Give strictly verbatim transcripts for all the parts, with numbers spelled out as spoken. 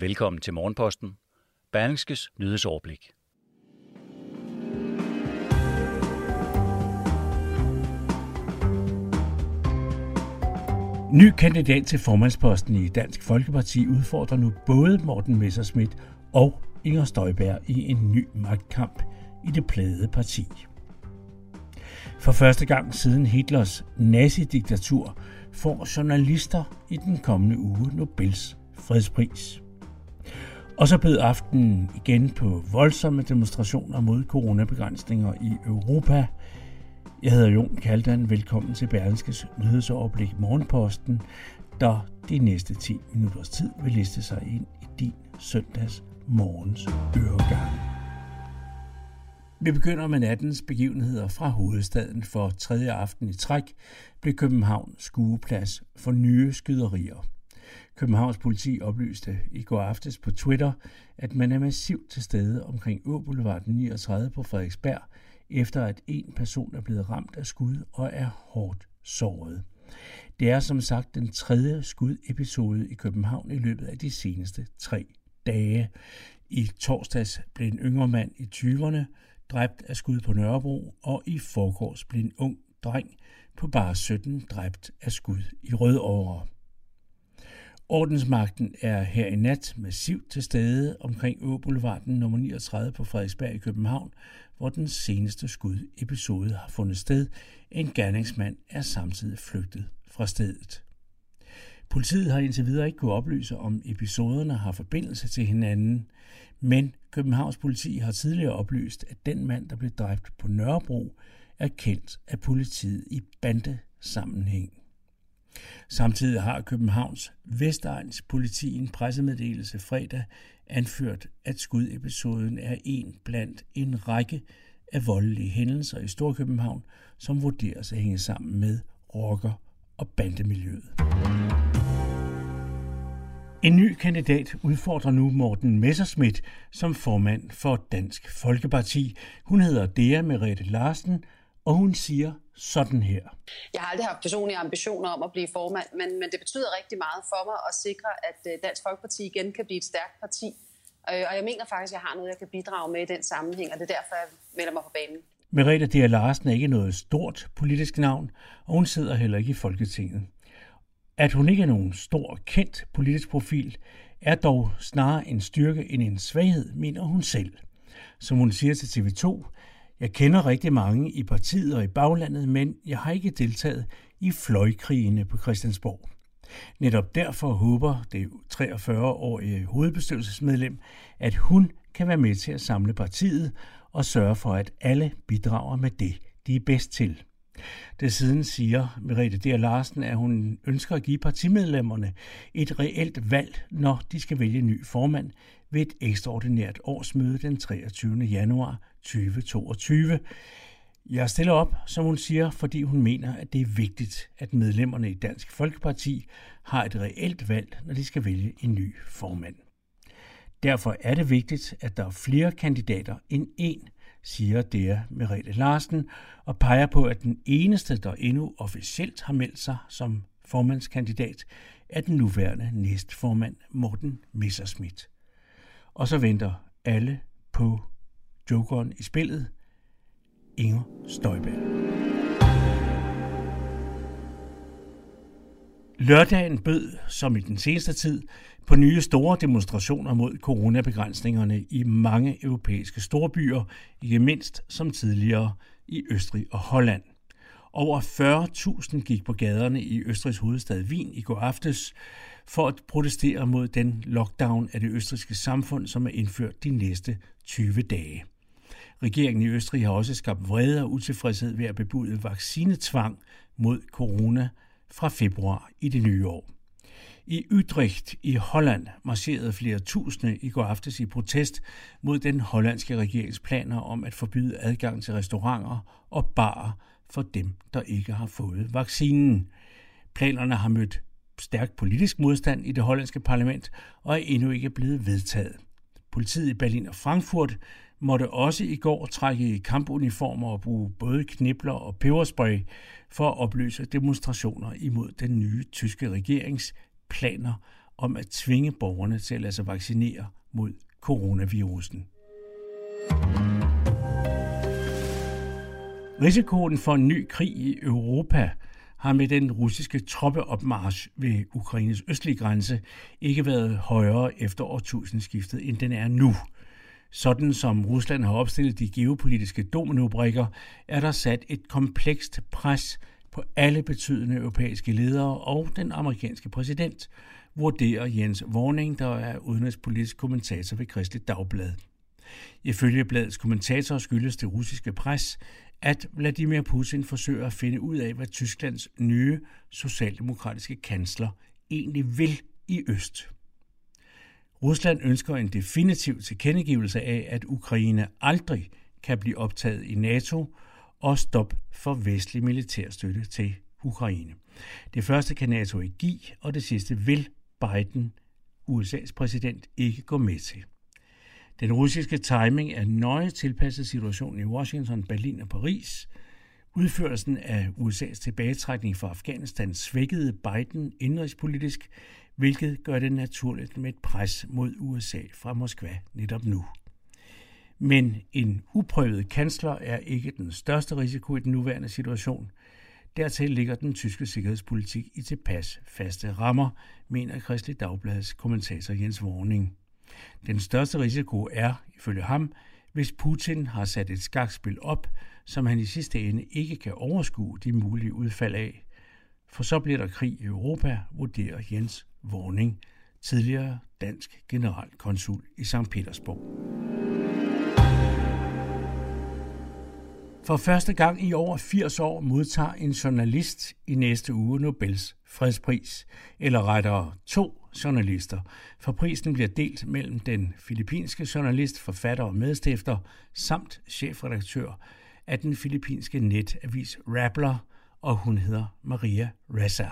Velkommen til Morgenposten. Berlingskes nyhedsoverblik. Ny kandidat til formandsposten i Dansk Folkeparti udfordrer nu både Morten Messerschmidt og Inger Støjberg i en ny magtkamp i det plagede parti. For første gang siden Hitlers nazidiktatur får journalister i den kommende uge Nobels fredspris. Og så bød aftenen igen på voldsomme demonstrationer mod coronabegrænsninger i Europa. Jeg hedder Jon Kaldan. Velkommen til Berlingskes nyhedsoverblik Morgenposten, der de næste ti minutters tid vil liste sig ind i din søndags morgens øregang. Vi begynder med nattens begivenheder fra hovedstaden. For tredje aften i træk blev København skueplads for nye skyderier. Københavns politi oplyste i går aftes på Twitter, at man er massivt til stede omkring Åboulevarden niogtredive på Frederiksberg, efter at en person er blevet ramt af skud og er hårdt såret. Det er som sagt den tredje skudepisode i København i løbet af de seneste tre dage. I torsdags blev en yngre mand i tyverne dræbt af skud på Nørrebro, og i forgårs blev en ung dreng på bare sytten dræbt af skud i Rødovre. Ordensmagten er her i nat massivt til stede omkring Åboulevarden nummer niogtredive på Frederiksberg i København, hvor den seneste skudepisode har fundet sted. En gerningsmand er samtidig flygtet fra stedet. Politiet har indtil videre ikke kunnet oplyse, om episoderne har forbindelse til hinanden, men Københavns politi har tidligere oplyst, at den mand, der blev dræbt på Nørrebro, er kendt af politiet i bandesammenhæng. Samtidig har Københavns Vestegns politi en pressemeddelelse fredag anført, at skudepisoden er en blandt en række af voldelige hændelser i Storkøbenhavn, som vurderes at hænge sammen med rocker- og bandemiljøet. En ny kandidat udfordrer nu Morten Messerschmidt som formand for Dansk Folkeparti. Hun hedder Dea Merete Larsen, og hun siger sådan her. Jeg har aldrig haft personlige ambitioner om at blive formand, men, men det betyder rigtig meget for mig at sikre, at Dansk Folkeparti igen kan blive et stærkt parti. Og jeg mener faktisk, at jeg har noget, jeg kan bidrage med i den sammenhæng, og det er derfor, jeg melder mig på banen. Merete Dea Larsen er ikke noget stort politisk navn, og hun sidder heller ikke i Folketinget. At hun ikke er nogen stor, kendt politisk profil, er dog snarere en styrke end en svaghed, mener hun selv. Som hun siger til T V to, jeg kender rigtig mange i partiet og i baglandet, men jeg har ikke deltaget i fløjkrigene på Christiansborg. Netop derfor håber det treogfyrre-årige hovedbestyrelsesmedlem, at hun kan være med til at samle partiet og sørge for, at alle bidrager med det, de er bedst til. Desuden siger Merete Dea Larsen, at hun ønsker at give partimedlemmerne et reelt valg, når de skal vælge ny formand ved et ekstraordinært årsmøde den treogtyvende januar to tusind og toogtyve. Jeg stiller op, som hun siger, fordi hun mener, at det er vigtigt, at medlemmerne i Dansk Folkeparti har et reelt valg, når de skal vælge en ny formand. Derfor er det vigtigt, at der er flere kandidater end én, siger Dea Merete Larsen, og peger på, at den eneste, der endnu officielt har meldt sig som formandskandidat, er den nuværende næstformand Morten Messerschmidt. Og så venter alle på jokeren i spillet, Inger Støjberg. Lørdagen bød, som i den seneste tid, på nye store demonstrationer mod coronabegrænsningerne i mange europæiske storbyer, ikke mindst som tidligere i Østrig og Holland. Over fyrre tusind gik på gaderne i Østrigs hovedstad Wien i går aftes for at protestere mod den lockdown af det østrigske samfund, som er indført de næste tyve dage. Regeringen i Østrig har også skabt vrede og utilfredshed ved at bebude vaccinetvang mod corona fra februar i det nye år. I Utrecht i Holland marcherede flere tusinde i går aftes i protest mod den hollandske regerings planer om at forbyde adgang til restauranter og barer for dem, der ikke har fået vaccinen. Planerne har mødt stærk politisk modstand i det hollandske parlament og er endnu ikke blevet vedtaget. Politiet i Berlin og Frankfurt måtte også i går trække i kampuniformer og bruge både knipler og peberspray for at opløse demonstrationer imod den nye tyske regerings planer om at tvinge borgerne til at lade sig vaccinere mod coronavirusen. Risikoen for en ny krig i Europa har med den russiske troppeopmarch ved Ukraines østlige grænse ikke været højere efter årtusindskiftet, end den er nu. Sådan som Rusland har opstillet de geopolitiske dominobrikker, er der sat et komplekst pres på alle betydende europæiske ledere og den amerikanske præsident, vurderer Jens Worning, der er udenrigspolitisk kommentator ved Kristeligt Dagblad. Ifølge bladets kommentator skyldes det russiske pres, at Vladimir Putin forsøger at finde ud af, hvad Tysklands nye socialdemokratiske kansler egentlig vil i øst. Rusland ønsker en definitiv tilkendegivelse af, at Ukraine aldrig kan blive optaget i NATO og stop for vestlig militærstøtte til Ukraine. Det første kan NATO ikke give, og det sidste vil Biden, U S A's præsident, ikke gå med til. Den russiske timing er nøje tilpasset situationen i Washington, Berlin og Paris. Udførelsen af U S A's tilbagetrækning fra Afghanistan svækkede Biden indenrigspolitisk, hvilket gør det naturligt med et pres mod U S A fra Moskva netop nu. Men en uprøvet kansler er ikke den største risiko i den nuværende situation. Dertil ligger den tyske sikkerhedspolitik i tilpas faste rammer, mener Kristeligt Dagbladets kommentator Jens Worning. Den største risiko er, ifølge ham, hvis Putin har sat et skakspil op, som han i sidste ende ikke kan overskue de mulige udfald af. For så bliver der krig i Europa, vurderer Jens Worning, tidligere dansk generalkonsul i Sankt Petersborg. For første gang i over firs år modtager en journalist i næste uge Nobels fredspris, eller rettere to journalister, for prisen bliver delt mellem den filippinske journalist, forfatter og medstifter samt chefredaktør af den filippinske netavis Rappler, og hun hedder Maria Ressa.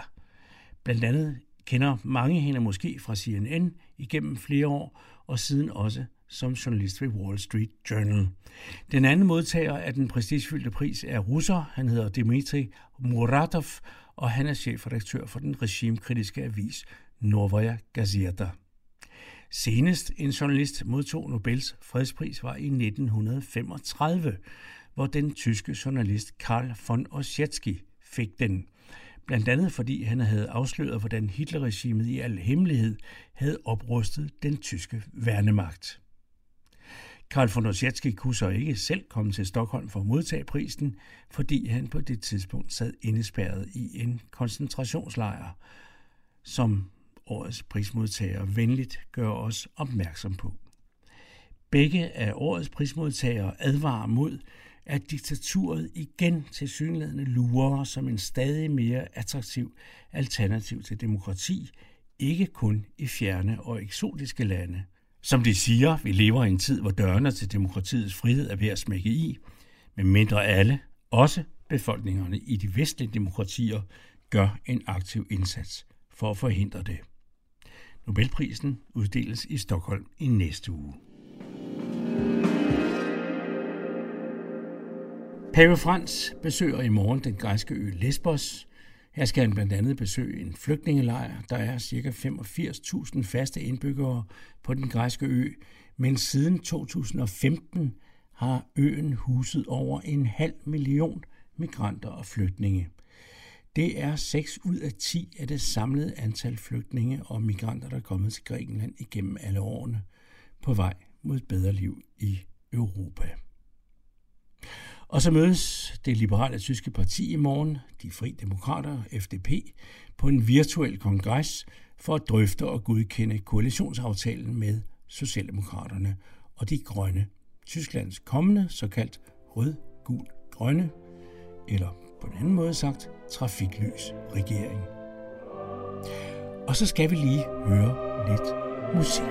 Blandt andet kender mange hende måske fra C N N igennem flere år, og siden også som journalist ved Wall Street Journal. Den anden modtager af den prestigefyldte pris er russer. Han hedder Dmitri Muratov, og han er chefredaktør for den regimekritiske avis Novaya Gazeta. Senest en journalist modtog Nobels fredspris var i nitten femogtredive, hvor den tyske journalist Karl von Ossietzky fik den. Blandt andet fordi han havde afsløret, hvordan Hitlerregimet i al hemmelighed havde oprustet den tyske værnemagt. Karl von Ossietzky kunne så ikke selv komme til Stockholm for at modtage prisen, fordi han på det tidspunkt sad indespærret i en koncentrationslejr, som årets prismodtager venligt gør os opmærksom på. Begge af årets prismodtagere advarer mod, at diktaturet igen tilsyneladende lurer som en stadig mere attraktiv alternativ til demokrati, ikke kun i fjerne og eksotiske lande. Som de siger, vi lever i en tid, hvor dørene til demokratiets frihed er ved at smække i, men mindre alle, også befolkningerne i de vestlige demokratier, gør en aktiv indsats for at forhindre det. Nobelprisen uddeles i Stockholm i næste uge. Pave Frans besøger i morgen den græske ø Lesbos. Her skal han blandt andet besøge en flygtningelejr. Der er ca. femogfirs tusind faste indbyggere på den græske ø, men siden to tusind og femten har øen huset over en halv million migranter og flygtninge. Det er seks ud af ti af det samlede antal flygtninge og migranter, der er kommet til Grækenland igennem alle årene på vej mod et bedre liv i Europa. Og så mødes det liberale tyske parti i morgen, de frie demokrater, F D P, på en virtuel kongres for at drøfte og godkende koalitionsaftalen med Socialdemokraterne og de grønne. Tysklands kommende såkaldt rød-gul-grønne, eller på en anden måde sagt trafikløs regering. Og så skal vi lige høre lidt musik.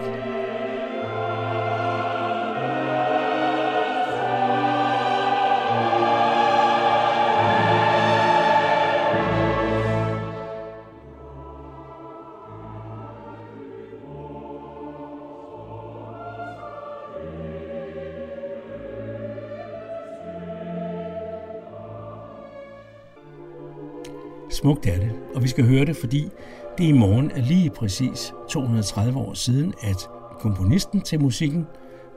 Smukt er det, og vi skal høre det, fordi det i morgen er lige præcis to hundrede og tredive år siden, at komponisten til musikken,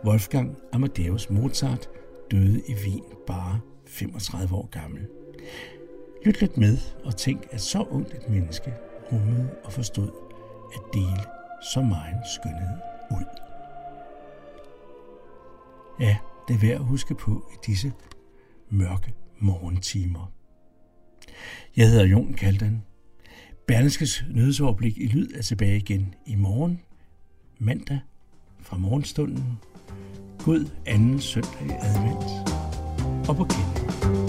Wolfgang Amadeus Mozart, døde i Wien bare femogtredive år gammel. Lyt lidt med og tænk, at så ungt et menneske rummede og forstod at dele så meget skønhed ud. Ja, det er værd at huske på i disse mørke morgentimer. Jeg hedder Jon Kaldan. Berlingskes nyhedsoverblik i lyd er tilbage igen i morgen, mandag fra morgenstunden. God anden søndag i advent. Og på genhør.